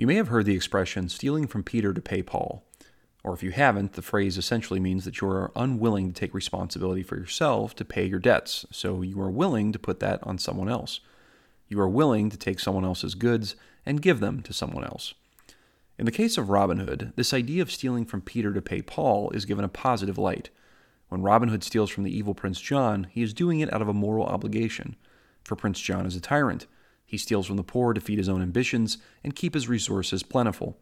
You may have heard the expression, stealing from Peter to pay Paul. Or if you haven't, the phrase essentially means that you are unwilling to take responsibility for yourself to pay your debts, so you are willing to put that on someone else. You are willing to take someone else's goods and give them to someone else. In the case of Robin Hood, this idea of stealing from Peter to pay Paul is given a positive light. When Robin Hood steals from the evil Prince John, he is doing it out of a moral obligation, for Prince John is a tyrant. He steals from the poor to feed his own ambitions and keep his resources plentiful.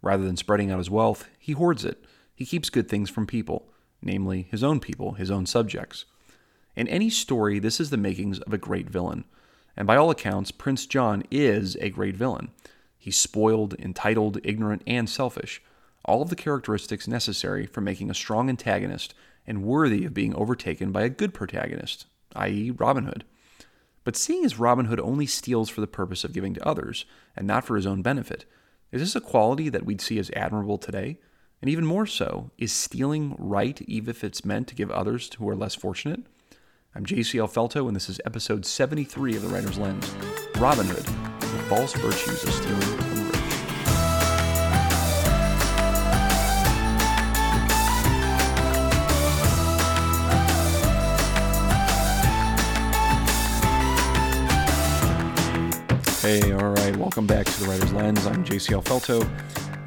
Rather than spreading out his wealth, he hoards it. He keeps good things from people, namely his own people, his own subjects. In any story, this is the makings of a great villain. And by all accounts, Prince John is a great villain. He's spoiled, entitled, ignorant, and selfish. All of the characteristics necessary for making a strong antagonist and worthy of being overtaken by a good protagonist, i.e. Robin Hood. But seeing as Robin Hood only steals for the purpose of giving to others, and not for his own benefit, is this a quality that we'd see as admirable today? And even more so, is stealing right even if it's meant to give others who are less fortunate? I'm J.C. Alfelto, and this is episode 73 of The Writer's Lens, Robin Hood, the false virtues of stealing from the rich. Hey, all right, welcome back to The Writer's Lens. I'm J.C. Alfelto,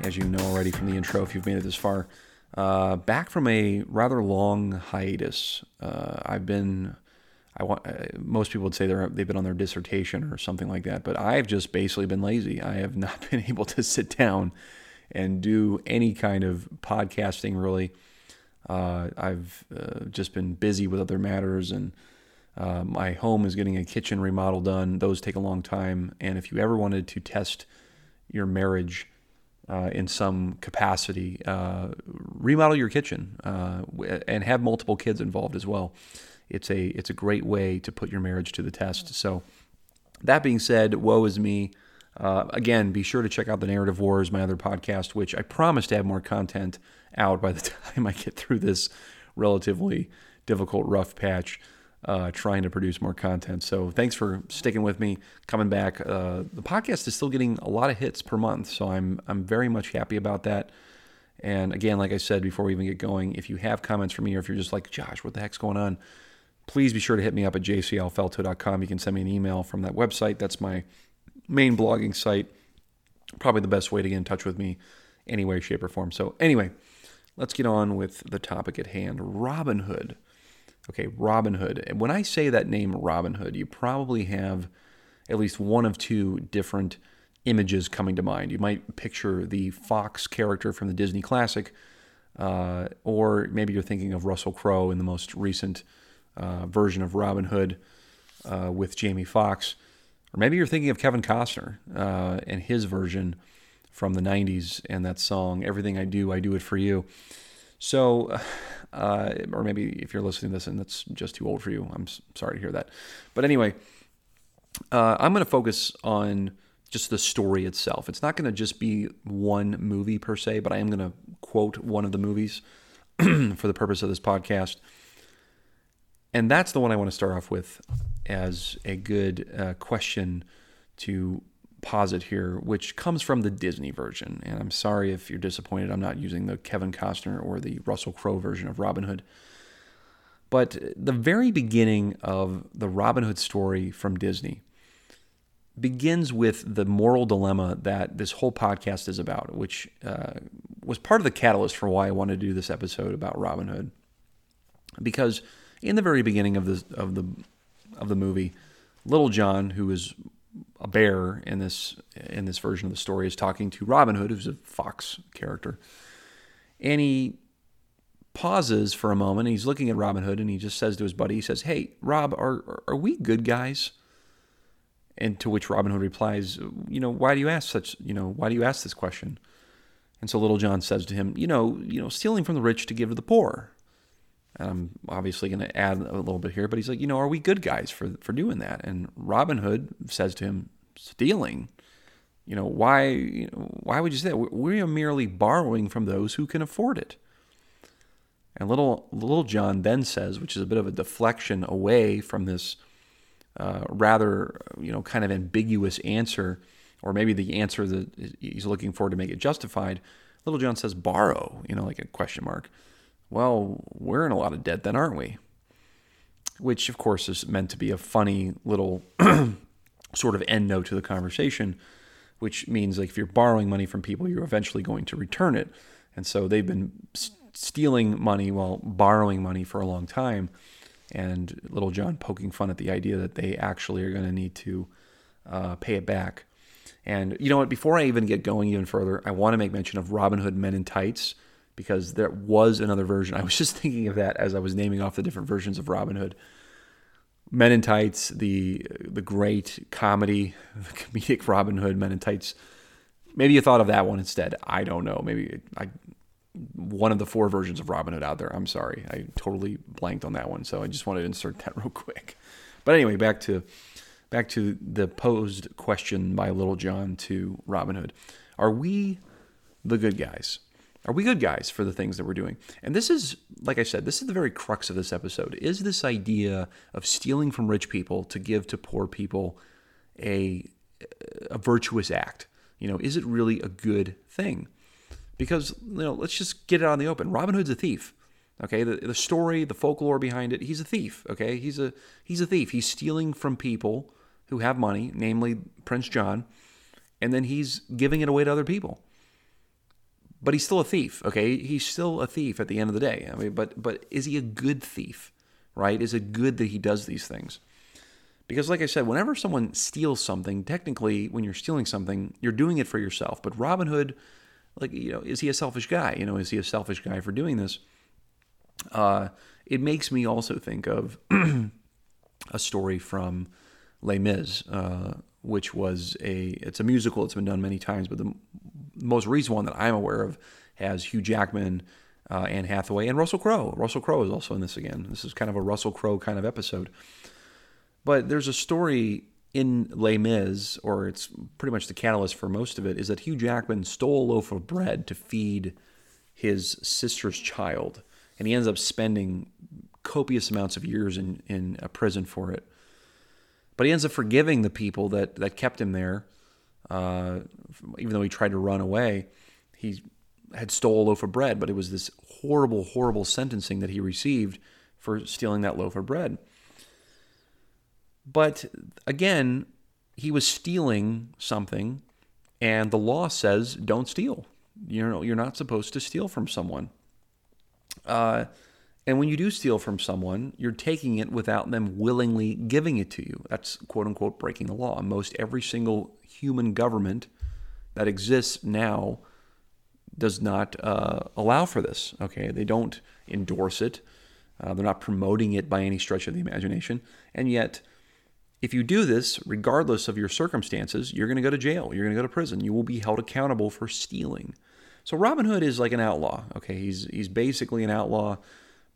as you know already from the intro if you've made it this far. Back from a rather long hiatus. Most people would say they've been on their dissertation or something like that, but I've just basically been lazy. I have not been able to sit down and do any kind of podcasting, really. I've just been busy with other matters, and my home is getting a kitchen remodel done. Those take a long time. And if you ever wanted to test your marriage in some capacity, remodel your kitchen and have multiple kids involved as well. It's a great way to put your marriage to the test. So that being said, woe is me. Again, be sure to check out The Narrative Wars, my other podcast, which I promise to have more content out by the time I get through this relatively difficult, rough patch. Trying to produce more content. So thanks for sticking with me, coming back. The podcast is still getting a lot of hits per month, so I'm very much happy about that. And again, like I said, before we even get going, if you have comments for me or if you're just like, Josh, what the heck's going on? Please be sure to hit me up at jclfelto.com. You can send me an email from that website. That's my main blogging site. Probably the best way to get in touch with me any way, shape, or form. So anyway, let's get on with the topic at hand, Robin Hood. Okay, Robin Hood. And when I say that name Robin Hood, you probably have at least one of two different images coming to mind. You might picture the Fox character from the Disney classic, or maybe you're thinking of Russell Crowe in the most recent version of Robin Hood with Jamie Foxx. Or maybe you're thinking of Kevin Costner and his version from the 90s and that song, Everything I Do It For You. So, or maybe if you're listening to this and that's just too old for you, I'm sorry to hear that. But anyway, I'm going to focus on just the story itself. It's not going to just be one movie per se, but I am going to quote one of the movies for the purpose of this podcast. And that's the one I want to start off with as a good question to posit here, which comes from the Disney version. And I'm sorry if you're disappointed I'm not using the Kevin Costner or the Russell Crowe version of Robin Hood. But the very beginning of the Robin Hood story from Disney begins with the moral dilemma that this whole podcast is about, which was part of the catalyst for why I wanted to do this episode about Robin Hood. Because in the very beginning of the movie, Little John, who is a bear in this version of the story, is talking to Robin Hood, who's a fox character. And he pauses for a moment. He's looking at Robin Hood, and he just says to his buddy, he says, "Hey, Rob, are we good guys?" And to which Robin Hood replies, why do you ask this question?" And so Little John says to him, stealing from the rich to give to the poor." And I'm obviously going to add a little bit here, but he's like, are we good guys for doing that? And Robin Hood says to him, stealing? Why would you say that? We are merely borrowing from those who can afford it. And Little John then says, which is a bit of a deflection away from this rather kind of ambiguous answer or maybe the answer that he's looking for to make it justified, Little John says borrow, like a question mark. Well, we're in a lot of debt then, aren't we? Which, of course, is meant to be a funny little sort of end note to the conversation, which means like if you're borrowing money from people, you're eventually going to return it. And so they've been stealing money while borrowing money for a long time. And Little John poking fun at the idea that they actually are going to need to pay it back. And you know what? Before I even get going even further, I want to make mention of Robin Hood Men in Tights, because there was another version. I was just thinking of that as I was naming off the different versions of Robin Hood. Men in Tights, the great comedy, the comedic Robin Hood, Men in Tights. Maybe you thought of that one instead. I don't know. Maybe one of the four versions of Robin Hood out there. I'm sorry. I totally blanked on that one. So I just wanted to insert that real quick. But anyway, back to the posed question by Little John to Robin Hood. Are we the good guys? Are we good guys for the things that we're doing? And this is, like I said, this is the very crux of this episode, is this idea of stealing from rich people to give to poor people a virtuous act. Is it really a good thing? Because, let's just get it out in the open. Robin Hood's a thief, okay? The story, the folklore behind it, he's a thief, okay? He's a thief. He's stealing from people who have money, namely Prince John, and then he's giving it away to other people. But he's still a thief, okay? He's still a thief at the end of the day. I mean, but is he a good thief, right? Is it good that he does these things? Because like I said, whenever someone steals something, technically when you're stealing something, you're doing it for yourself. But Robin Hood, is he a selfish guy? Is he a selfish guy for doing this? It makes me also think of a story from Les Mis, which was it's a musical. It's been done many times, but the most recent one that I'm aware of has Hugh Jackman, Anne Hathaway, and Russell Crowe. Russell Crowe is also in this again. This is kind of a Russell Crowe kind of episode. But there's a story in Les Mis, or it's pretty much the catalyst for most of it, is that Hugh Jackman stole a loaf of bread to feed his sister's child. And he ends up spending copious amounts of years in a prison for it. But he ends up forgiving the people that kept him there, even though he tried to run away. He had stole a loaf of bread, but it was this horrible, horrible sentencing that he received for stealing that loaf of bread. But again, he was stealing something, and the law says don't steal. You're not supposed to steal from someone. And when you do steal from someone, you're taking it without them willingly giving it to you. That's quote-unquote breaking the law. Most every single human government that exists now does not allow for this. Okay, they don't endorse it. They're not promoting it by any stretch of the imagination. And yet, if you do this, regardless of your circumstances, you're going to go to jail. You're going to go to prison. You will be held accountable for stealing. So Robin Hood is like an outlaw. Okay, he's basically an outlaw.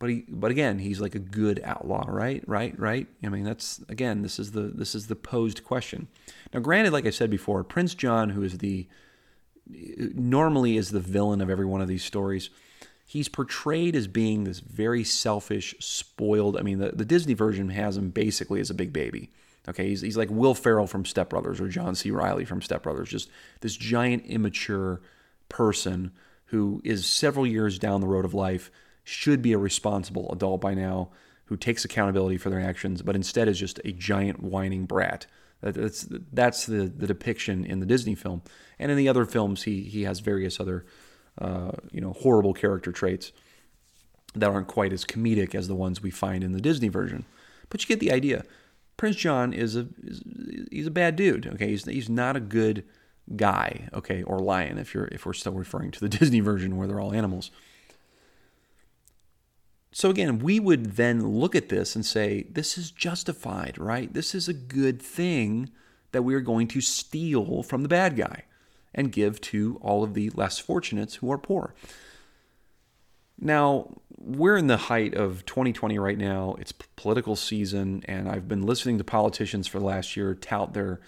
But again, he's like a good outlaw, right? I mean, that's, again, this is the posed question. Now, granted, like I said before, Prince John, who is normally is the villain of every one of these stories, he's portrayed as being this very selfish, spoiled. I mean, the Disney version has him basically as a big baby. Okay, he's like Will Ferrell from Step Brothers or John C. Reilly from Step Brothers, just this giant immature person who is several years down the road of life, should be a responsible adult by now who takes accountability for their actions, but instead is just a giant whining brat. That's the depiction in the Disney film. And in the other films, he has various other horrible character traits that aren't quite as comedic as the ones we find in the Disney version. But you get the idea. Prince John is a bad dude. Okay, he's not a good guy. Okay, or lion if we're still referring to the Disney version where they're all animals. So again, we would then look at this and say, this is justified, right? This is a good thing that we are going to steal from the bad guy and give to all of the less fortunates who are poor. Now, we're in the height of 2020 right now. It's political season, and I've been listening to politicians for the last year tout their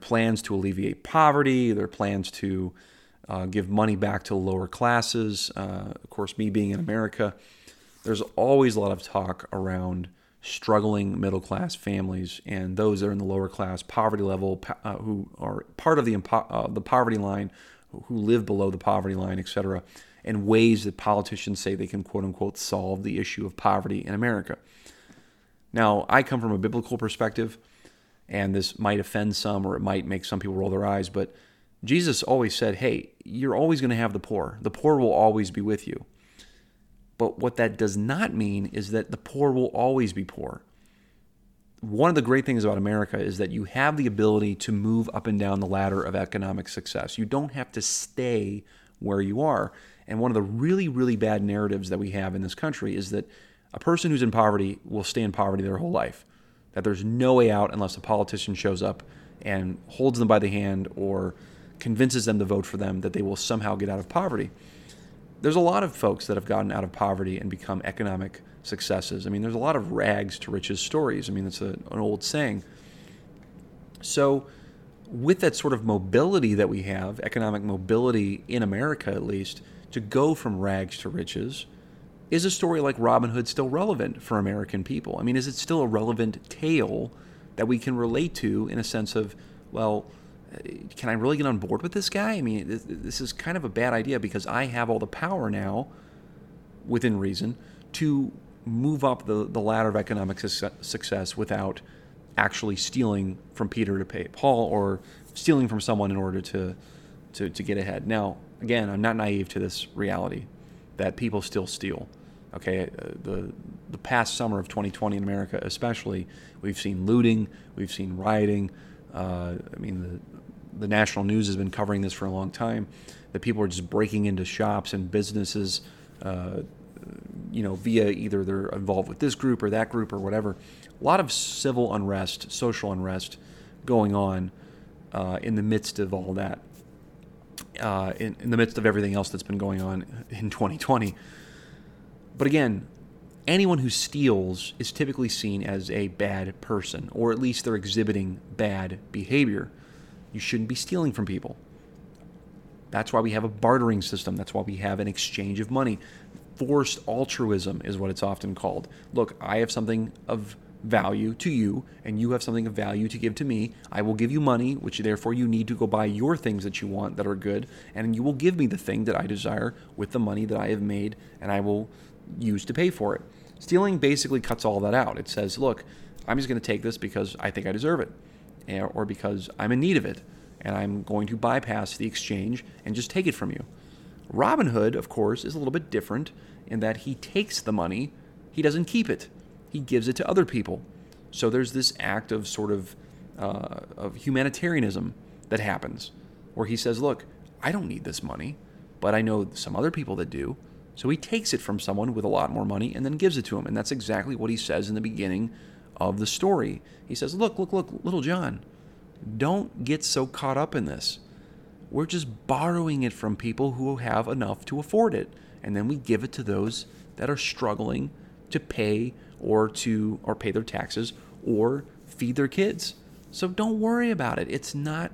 plans to alleviate poverty, their plans to give money back to lower classes. Of course, me being in America, there's always a lot of talk around struggling middle-class families and those that are in the lower-class poverty level who are part of the poverty line, who live below the poverty line, etc., and ways that politicians say they can, quote-unquote, solve the issue of poverty in America. Now, I come from a biblical perspective, and this might offend some or it might make some people roll their eyes, but Jesus always said, hey, you're always going to have the poor. The poor will always be with you. But what that does not mean is that the poor will always be poor. One of the great things about America is that you have the ability to move up and down the ladder of economic success. You don't have to stay where you are. And one of the really, really bad narratives that we have in this country is that a person who's in poverty will stay in poverty their whole life, that there's no way out unless a politician shows up and holds them by the hand or convinces them to vote for them, that they will somehow get out of poverty. There's a lot of folks that have gotten out of poverty and become economic successes. I mean, there's a lot of rags to riches stories. I mean, that's an old saying. So with that sort of mobility that we have, economic mobility in America at least, to go from rags to riches, is a story like Robin Hood still relevant for American people? I mean, is it still a relevant tale that we can relate to in a sense of, well, can I really get on board with this guy? I mean, this is kind of a bad idea because I have all the power now, within reason, to move up the ladder of economic success without actually stealing from Peter to pay Paul or stealing from someone in order to get ahead. Now, again, I'm not naive to this reality that people still steal. Okay, the past summer of 2020 in America especially, we've seen looting, we've seen rioting. I mean, the national news has been covering this for a long time, that people are just breaking into shops and businesses, via either they're involved with this group or that group or whatever. A lot of civil unrest, social unrest going on in the midst of all that, in the midst of everything else that's been going on in 2020. But again, anyone who steals is typically seen as a bad person, or at least they're exhibiting bad behavior. You shouldn't be stealing from people. That's why we have a bartering system. That's why we have an exchange of money. Forced altruism is what it's often called. Look, I have something of value to you, and you have something of value to give to me. I will give you money, which therefore you need to go buy your things that you want that are good, and you will give me the thing that I desire with the money that I have made, and I will use to pay for it. Stealing basically cuts all that out. It says, look, I'm just going to take this because I think I deserve it, or because I'm in need of it, and I'm going to bypass the exchange and just take it from you. Robin Hood, of course, is a little bit different in that he takes the money, he doesn't keep it. He gives it to other people. So there's this act of sort of humanitarianism that happens, where he says, look, I don't need this money, but I know some other people that do. So he takes it from someone with a lot more money and then gives it to him. And that's exactly what he says in the beginning of the story. He says, look, little John, don't get so caught up in this. We're just borrowing it from people who have enough to afford it. And then we give it to those that are struggling to pay or pay their taxes or feed their kids. So don't worry about it. It's not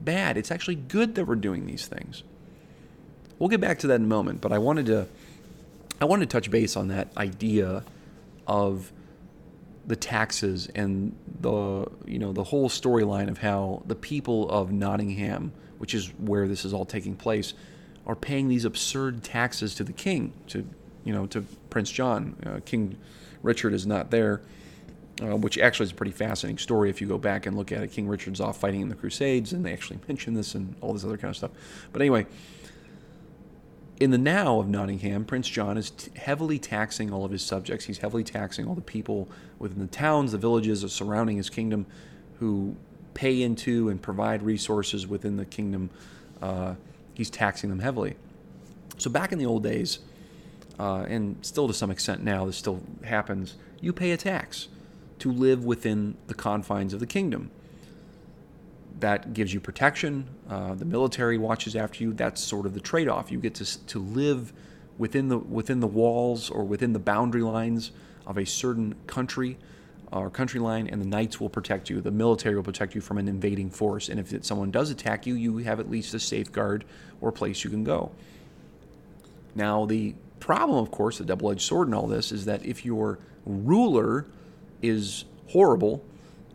bad. It's actually good that we're doing these things. We'll get back to that in a moment, but I wanted to touch base on that idea of the taxes and the whole storyline of how the people of Nottingham, which is where this is all taking place, are paying these absurd taxes to the king, to Prince John. King Richard is not there, which actually is a pretty fascinating story if you go back and look at it. King Richard's off fighting in the Crusades, and they actually mention this and all this other kind of stuff. But anyway, in the now of Nottingham, Prince John is heavily taxing all of his subjects. He's heavily taxing all the people within the towns, the villages surrounding his kingdom who pay into and provide resources within the kingdom. He's taxing them heavily. So back in the old days, and still to some extent now, this still happens, you pay a tax to live within the confines of the kingdom. That gives you protection. The military watches after you. That's sort of the trade-off. You get to live within the walls or within the boundary lines of a certain country or country line, and the knights will protect you. The military will protect you from an invading force. And if someone does attack you, you have at least a safeguard or place you can go. Now, the problem, of course, the double-edged sword in all this is that if your ruler is horrible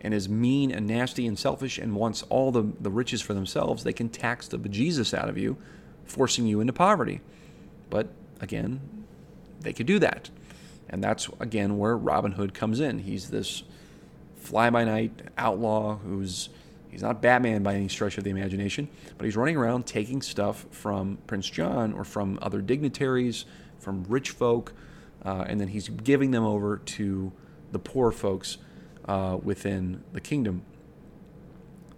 and is mean and nasty and selfish and wants all the riches for themselves, they can tax the bejesus out of you, forcing you into poverty. But again, they could do that. And that's, again, where Robin Hood comes in. He's this fly-by-night outlaw he's not Batman by any stretch of the imagination, but he's running around taking stuff from Prince John or from other dignitaries, from rich folk, and then he's giving them over to the poor folks within the kingdom.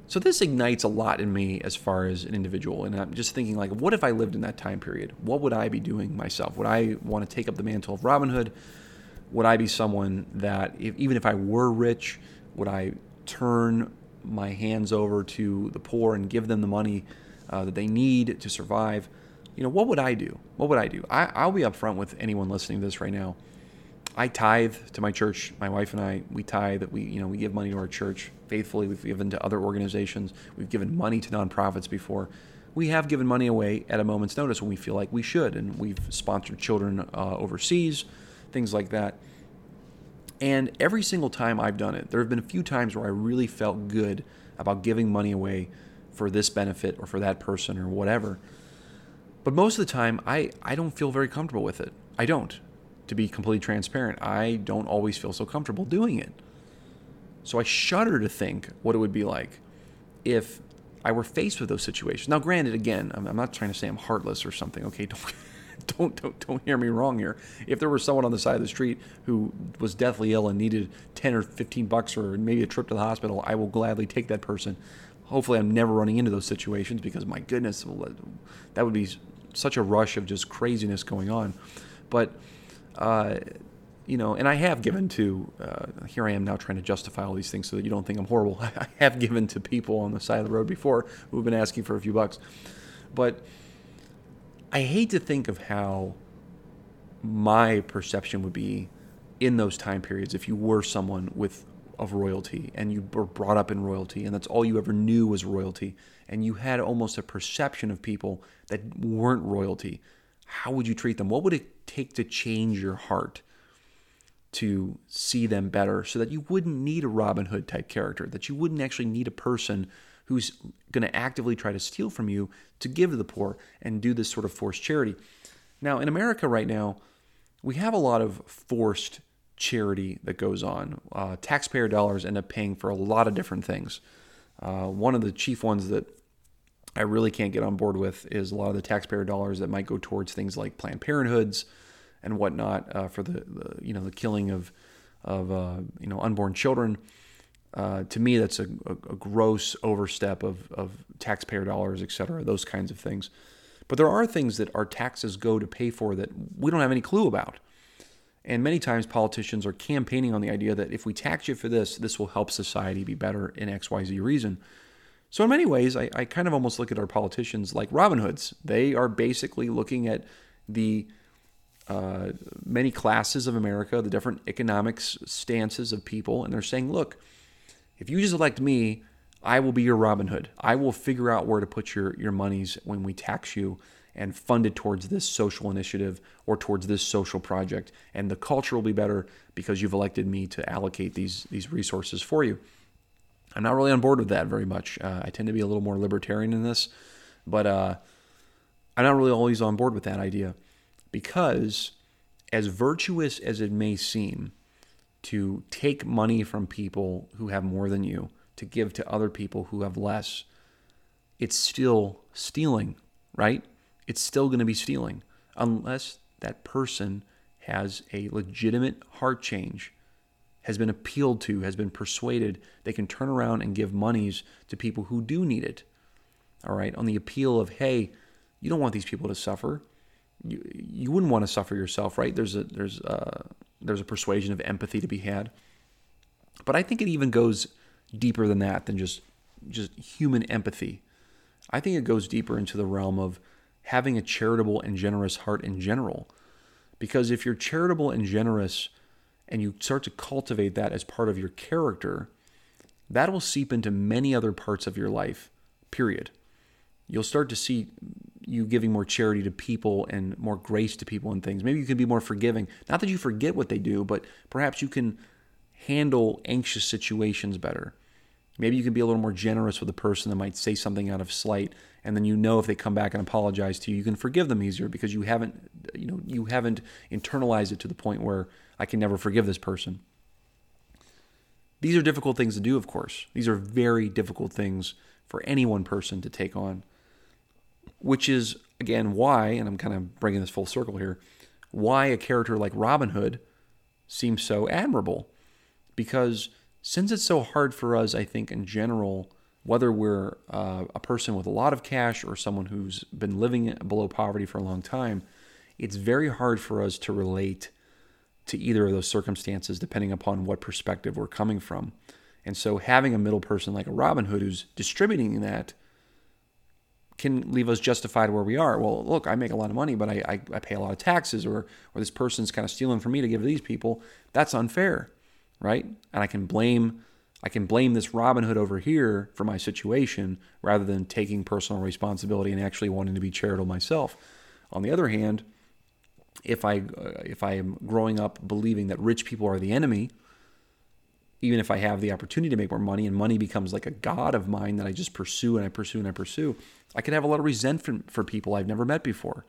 So this ignites a lot in me as far as an individual, and I'm just thinking, like, what if I lived in that time period? What would I be doing myself? Would I want to take up the mantle of Robin Hood? Would I be someone that, even if I were rich, would I turn my hands over to the poor and give them the money that they need to survive? You know, what would I do? What would I do? I'll be upfront with anyone listening to this right now. I tithe to my church. My wife and I, we tithe. We give money to our church faithfully. We've given to other organizations. We've given money to nonprofits before. We have given money away at a moment's notice when we feel like we should, and we've sponsored children overseas, things like that. And every single time I've done it, there have been a few times where I really felt good about giving money away for this benefit or for that person or whatever. But most of the time, I don't feel very comfortable with it. I don't. To be completely transparent, I don't always feel so comfortable doing it. So I shudder to think what it would be like if I were faced with those situations. Now, granted, again, I'm not trying to say I'm heartless or something. Okay, don't hear me wrong here. If there was someone on the side of the street who was deathly ill and needed $10 or $15 or maybe a trip to the hospital, I will gladly take that person. Hopefully, I'm never running into those situations because, my goodness, that would be such a rush of just craziness going on. But and I have given to, here I am now trying to justify all these things so that you don't think I'm horrible. I have given to people on the side of the road before who've been asking for a few bucks. But I hate to think of how my perception would be in those time periods if you were someone of royalty and you were brought up in royalty and that's all you ever knew was royalty and you had almost a perception of people that weren't royalty. How would you treat them? What would it take to change your heart to see them better so that you wouldn't need a Robin Hood type character, that you wouldn't actually need a person who's going to actively try to steal from you to give to the poor and do this sort of forced charity? Now, in America right now, we have a lot of forced charity that goes on. Taxpayer dollars end up paying for a lot of different things. One of the chief ones that I really can't get on board with is a lot of the taxpayer dollars that might go towards things like Planned Parenthoods and whatnot for the killing of unborn children. To me, that's a gross overstep of taxpayer dollars, et cetera, those kinds of things. But there are things that our taxes go to pay for that we don't have any clue about. And many times politicians are campaigning on the idea that if we tax you for this, this will help society be better in XYZ reason. So in many ways, I kind of almost look at our politicians like Robin Hoods. They are basically looking at the many classes of America, the different economic stances of people, and they're saying, look, if you just elect me, I will be your Robin Hood. I will figure out where to put your monies when we tax you and fund it towards this social initiative or towards this social project. And the culture will be better because you've elected me to allocate these resources for you. I'm not really on board with that very much. I tend to be a little more libertarian in this, but I'm not really always on board with that idea because as virtuous as it may seem to take money from people who have more than you to give to other people who have less, it's still stealing, right? It's still going to be stealing unless that person has a legitimate heart change, has been appealed to, has been persuaded, they can turn around and give monies to people who do need it, all right, on the appeal of, hey, you don't want these people to suffer. You wouldn't want to suffer yourself, right? There's a persuasion of empathy to be had. But I think it even goes deeper than that, than just human empathy. I think it goes deeper into the realm of having a charitable and generous heart in general. Because if you're charitable and generous, and you start to cultivate that as part of your character, that will seep into many other parts of your life, period. You'll start to see you giving more charity to people and more grace to people and things. Maybe you can be more forgiving. Not that you forget what they do, but perhaps you can handle anxious situations better. Maybe you can be a little more generous with a person that might say something out of slight, and then if they come back and apologize to you, you can forgive them easier because you haven't internalized it to the point where I can never forgive this person. These are difficult things to do, of course. These are very difficult things for any one person to take on, which is, again, why, and I'm kind of bringing this full circle here, why a character like Robin Hood seems so admirable. Because since it's so hard for us, I think, in general, whether we're a person with a lot of cash or someone who's been living below poverty for a long time, it's very hard for us to relate to either of those circumstances depending upon what perspective we're coming from. And so having a middle person like a Robin Hood who's distributing that can leave us justified where we are. Well, look, I make a lot of money, but I pay a lot of taxes, or this person's kind of stealing from me to give to these people. That's unfair, right? And I can blame this Robin Hood over here for my situation rather than taking personal responsibility and actually wanting to be charitable myself. On the other hand, if I am growing up believing that rich people are the enemy, even if I have the opportunity to make more money and money becomes like a god of mine that I just pursue and I pursue and I pursue, I can have a lot of resentment for people I've never met before.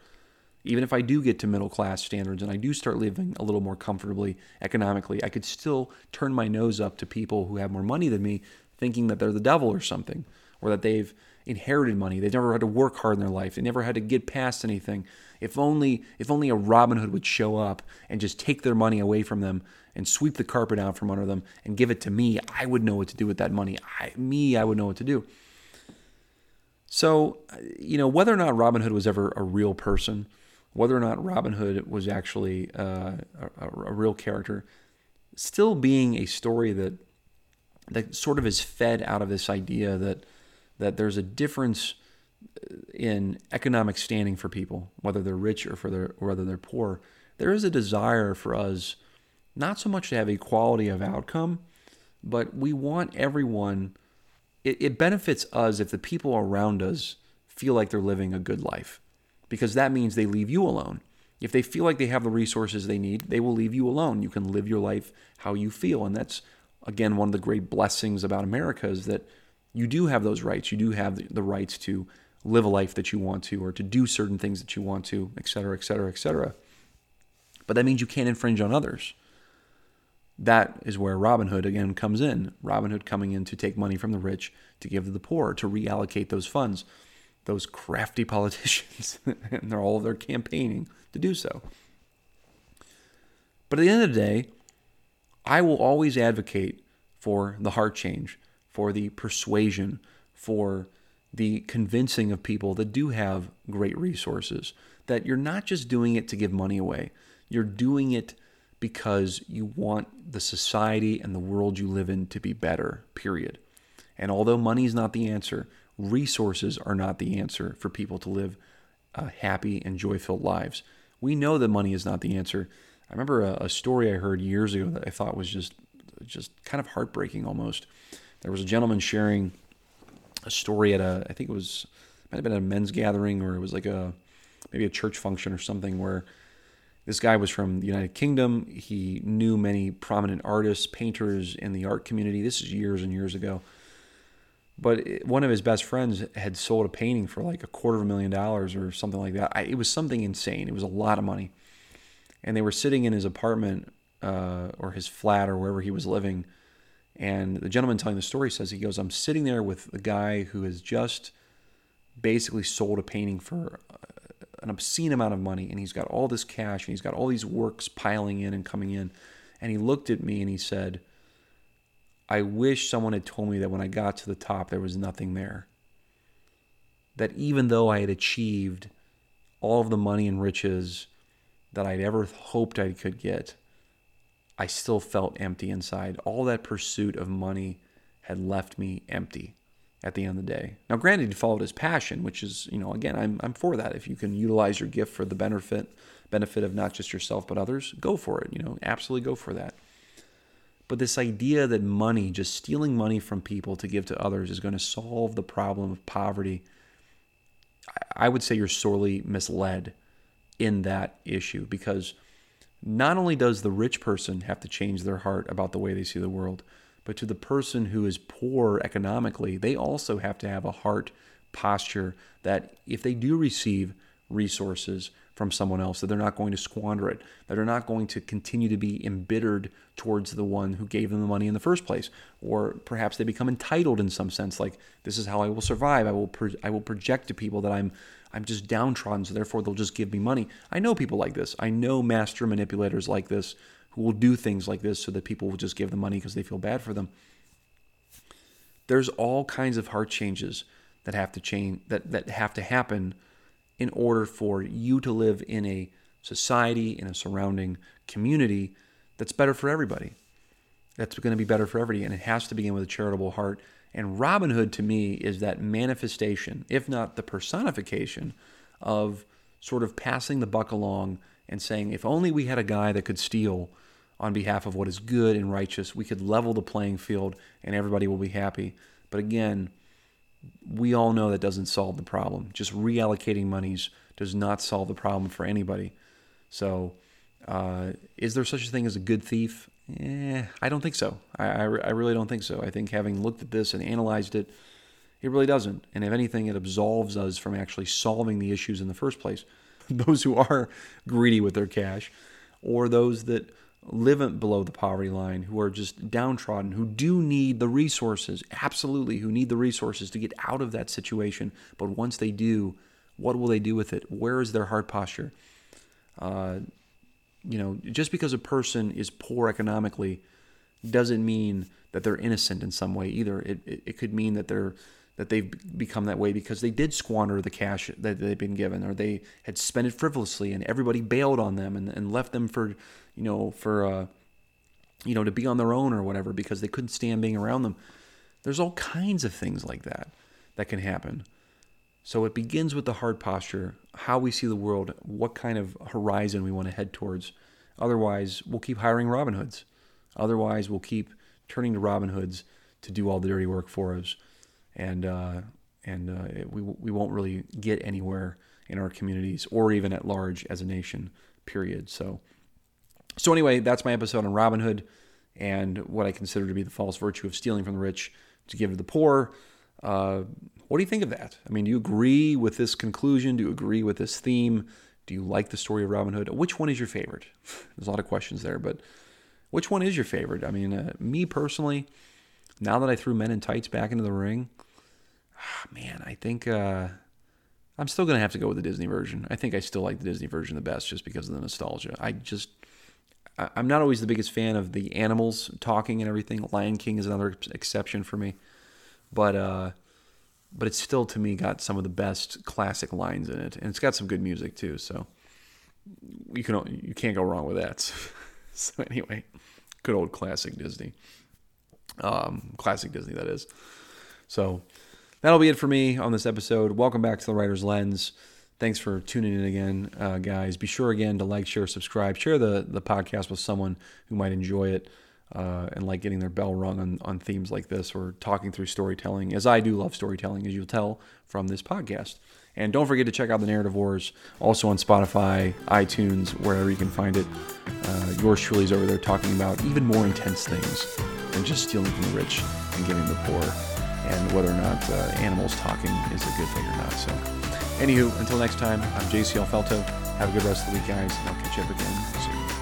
Even if I do get to middle class standards and I do start living a little more comfortably economically, I could still turn my nose up to people who have more money than me, thinking that they're the devil or something, or that they've inherited money. They've never had to work hard in their life. They never had to get past anything. If only a Robin Hood would show up and just take their money away from them and sweep the carpet out from under them and give it to me, I would know what to do with that money. I would know what to do. So, whether or not Robin Hood was ever a real person, whether or not Robin Hood was actually a real character, still being a story that sort of is fed out of this idea that there's a difference in economic standing for people, whether they're rich or whether they're poor. There is a desire for us not so much to have equality of outcome, but we want everyone. It benefits us if the people around us feel like they're living a good life, because that means they leave you alone. If they feel like they have the resources they need, they will leave you alone. You can live your life how you feel. And that's, again, one of the great blessings about America is that you do have those rights. You do have the rights to live a life that you want to, or to do certain things that you want to, et cetera, et cetera, et cetera. But that means you can't infringe on others. That is where Robin Hood, again, comes in. Robin Hood coming in to take money from the rich, to give to the poor, to reallocate those funds. Those crafty politicians, and they're campaigning to do so. But at the end of the day, I will always advocate for the heart change, for the persuasion, for the convincing of people that do have great resources, that you're not just doing it to give money away. You're doing it because you want the society and the world you live in to be better, period. And although money is not the answer, resources are not the answer for people to live happy and joy-filled lives. We know that money is not the answer. I remember a story I heard years ago that I thought was just kind of heartbreaking almost. There was a gentleman sharing a story at I think it might have been a men's gathering, or it was like maybe a church function or something, where this guy was from the United Kingdom. He knew many prominent artists, painters in the art community. This is years and years ago. But one of his best friends had sold a painting for like $250,000 or something like that. It was something insane. It was a lot of money. And they were sitting in his apartment or his flat or wherever he was living. And the gentleman telling the story says, he goes, I'm sitting there with the guy who has just basically sold a painting for an obscene amount of money, and he's got all this cash, and he's got all these works piling in and coming in. And he looked at me and he said, I wish someone had told me that when I got to the top, there was nothing there. That even though I had achieved all of the money and riches that I'd ever hoped I could get, I still felt empty inside. All that pursuit of money had left me empty at the end of the day. Now, granted, he followed his passion, which is, again, I'm for that. If you can utilize your gift for the benefit of not just yourself but others, go for it. Absolutely go for that. But this idea that money, just stealing money from people to give to others, is going to solve the problem of poverty, I would say you're sorely misled in that issue, because Not only does the rich person have to change their heart about the way they see the world, but to the person who is poor economically, they also have to have a heart posture that if they do receive resources from someone else, that they're not going to squander it, that they're not going to continue to be embittered towards the one who gave them the money in the first place. Or perhaps they become entitled in some sense, like, this is how I will survive. I will project to people that I'm just downtrodden, so therefore they'll just give me money. I know people like this. I know master manipulators like this who will do things like this so that people will just give them money because they feel bad for them. There's all kinds of heart changes that have to change, that have to happen in order for you to live in a society, in a surrounding community that's better for everybody. That's going to be better for everybody, and it has to begin with a charitable heart. And Robin Hood, to me, is that manifestation, if not the personification, of sort of passing the buck along and saying, if only we had a guy that could steal on behalf of what is good and righteous, we could level the playing field and everybody will be happy. But again, we all know that doesn't solve the problem. Just reallocating monies does not solve the problem for anybody. So is there such a thing as a good thief? I don't think so. I really don't think so. I think having looked at this and analyzed it, it really doesn't. And if anything, it absolves us from actually solving the issues in the first place. Those who are greedy with their cash, or those that live below the poverty line, who are just downtrodden, who do need the resources, absolutely, who need the resources to get out of that situation. But once they do, what will they do with it? Where is their heart posture? Just because a person is poor economically doesn't mean that they're innocent in some way either. It could mean that they've become that way because they did squander the cash that they've been given, or they had spent it frivolously, and everybody bailed on them and left them for to be on their own or whatever because they couldn't stand being around them. There's all kinds of things like that can happen. So it begins with the heart posture, how we see the world, what kind of horizon we want to head towards. Otherwise, we'll keep hiring Robin Hoods. Otherwise, we'll keep turning to Robin Hoods to do all the dirty work for us. And we won't really get anywhere in our communities or even at large as a nation, period. So anyway, that's my episode on Robin Hood and what I consider to be the false virtue of stealing from the rich to give to the poor. What do you think of that? I mean, do you agree with this conclusion? Do you agree with this theme? Do you like the story of Robin Hood? Which one is your favorite? There's a lot of questions there, but which one is your favorite? I mean, me personally, now that I threw Men in Tights back into the ring, I think I'm still going to have to go with the Disney version. I think I still like the Disney version the best just because of the nostalgia. I'm not always the biggest fan of the animals talking and everything. Lion King is another exception for me. But it's still, to me, got some of the best classic lines in it. And it's got some good music, too. So you can't go wrong with that. So anyway, good old classic Disney. Classic Disney, that is. So that'll be it for me on this episode. Welcome back to The Writer's Lens. Thanks for tuning in again, guys. Be sure again to like, share, subscribe. Share the podcast with someone who might enjoy it and like getting their bell rung on themes like this or talking through storytelling, as I do love storytelling, as you'll tell from this podcast. And don't forget to check out The Narrative Wars, also on Spotify, iTunes, wherever you can find it. Yours truly is over there talking about even more intense things than just stealing from the rich and giving the poor, and whether or not animals talking is a good thing or not. So, anywho, until next time, I'm J.C. Alfelto. Have a good rest of the week, guys, and I'll catch you up again soon.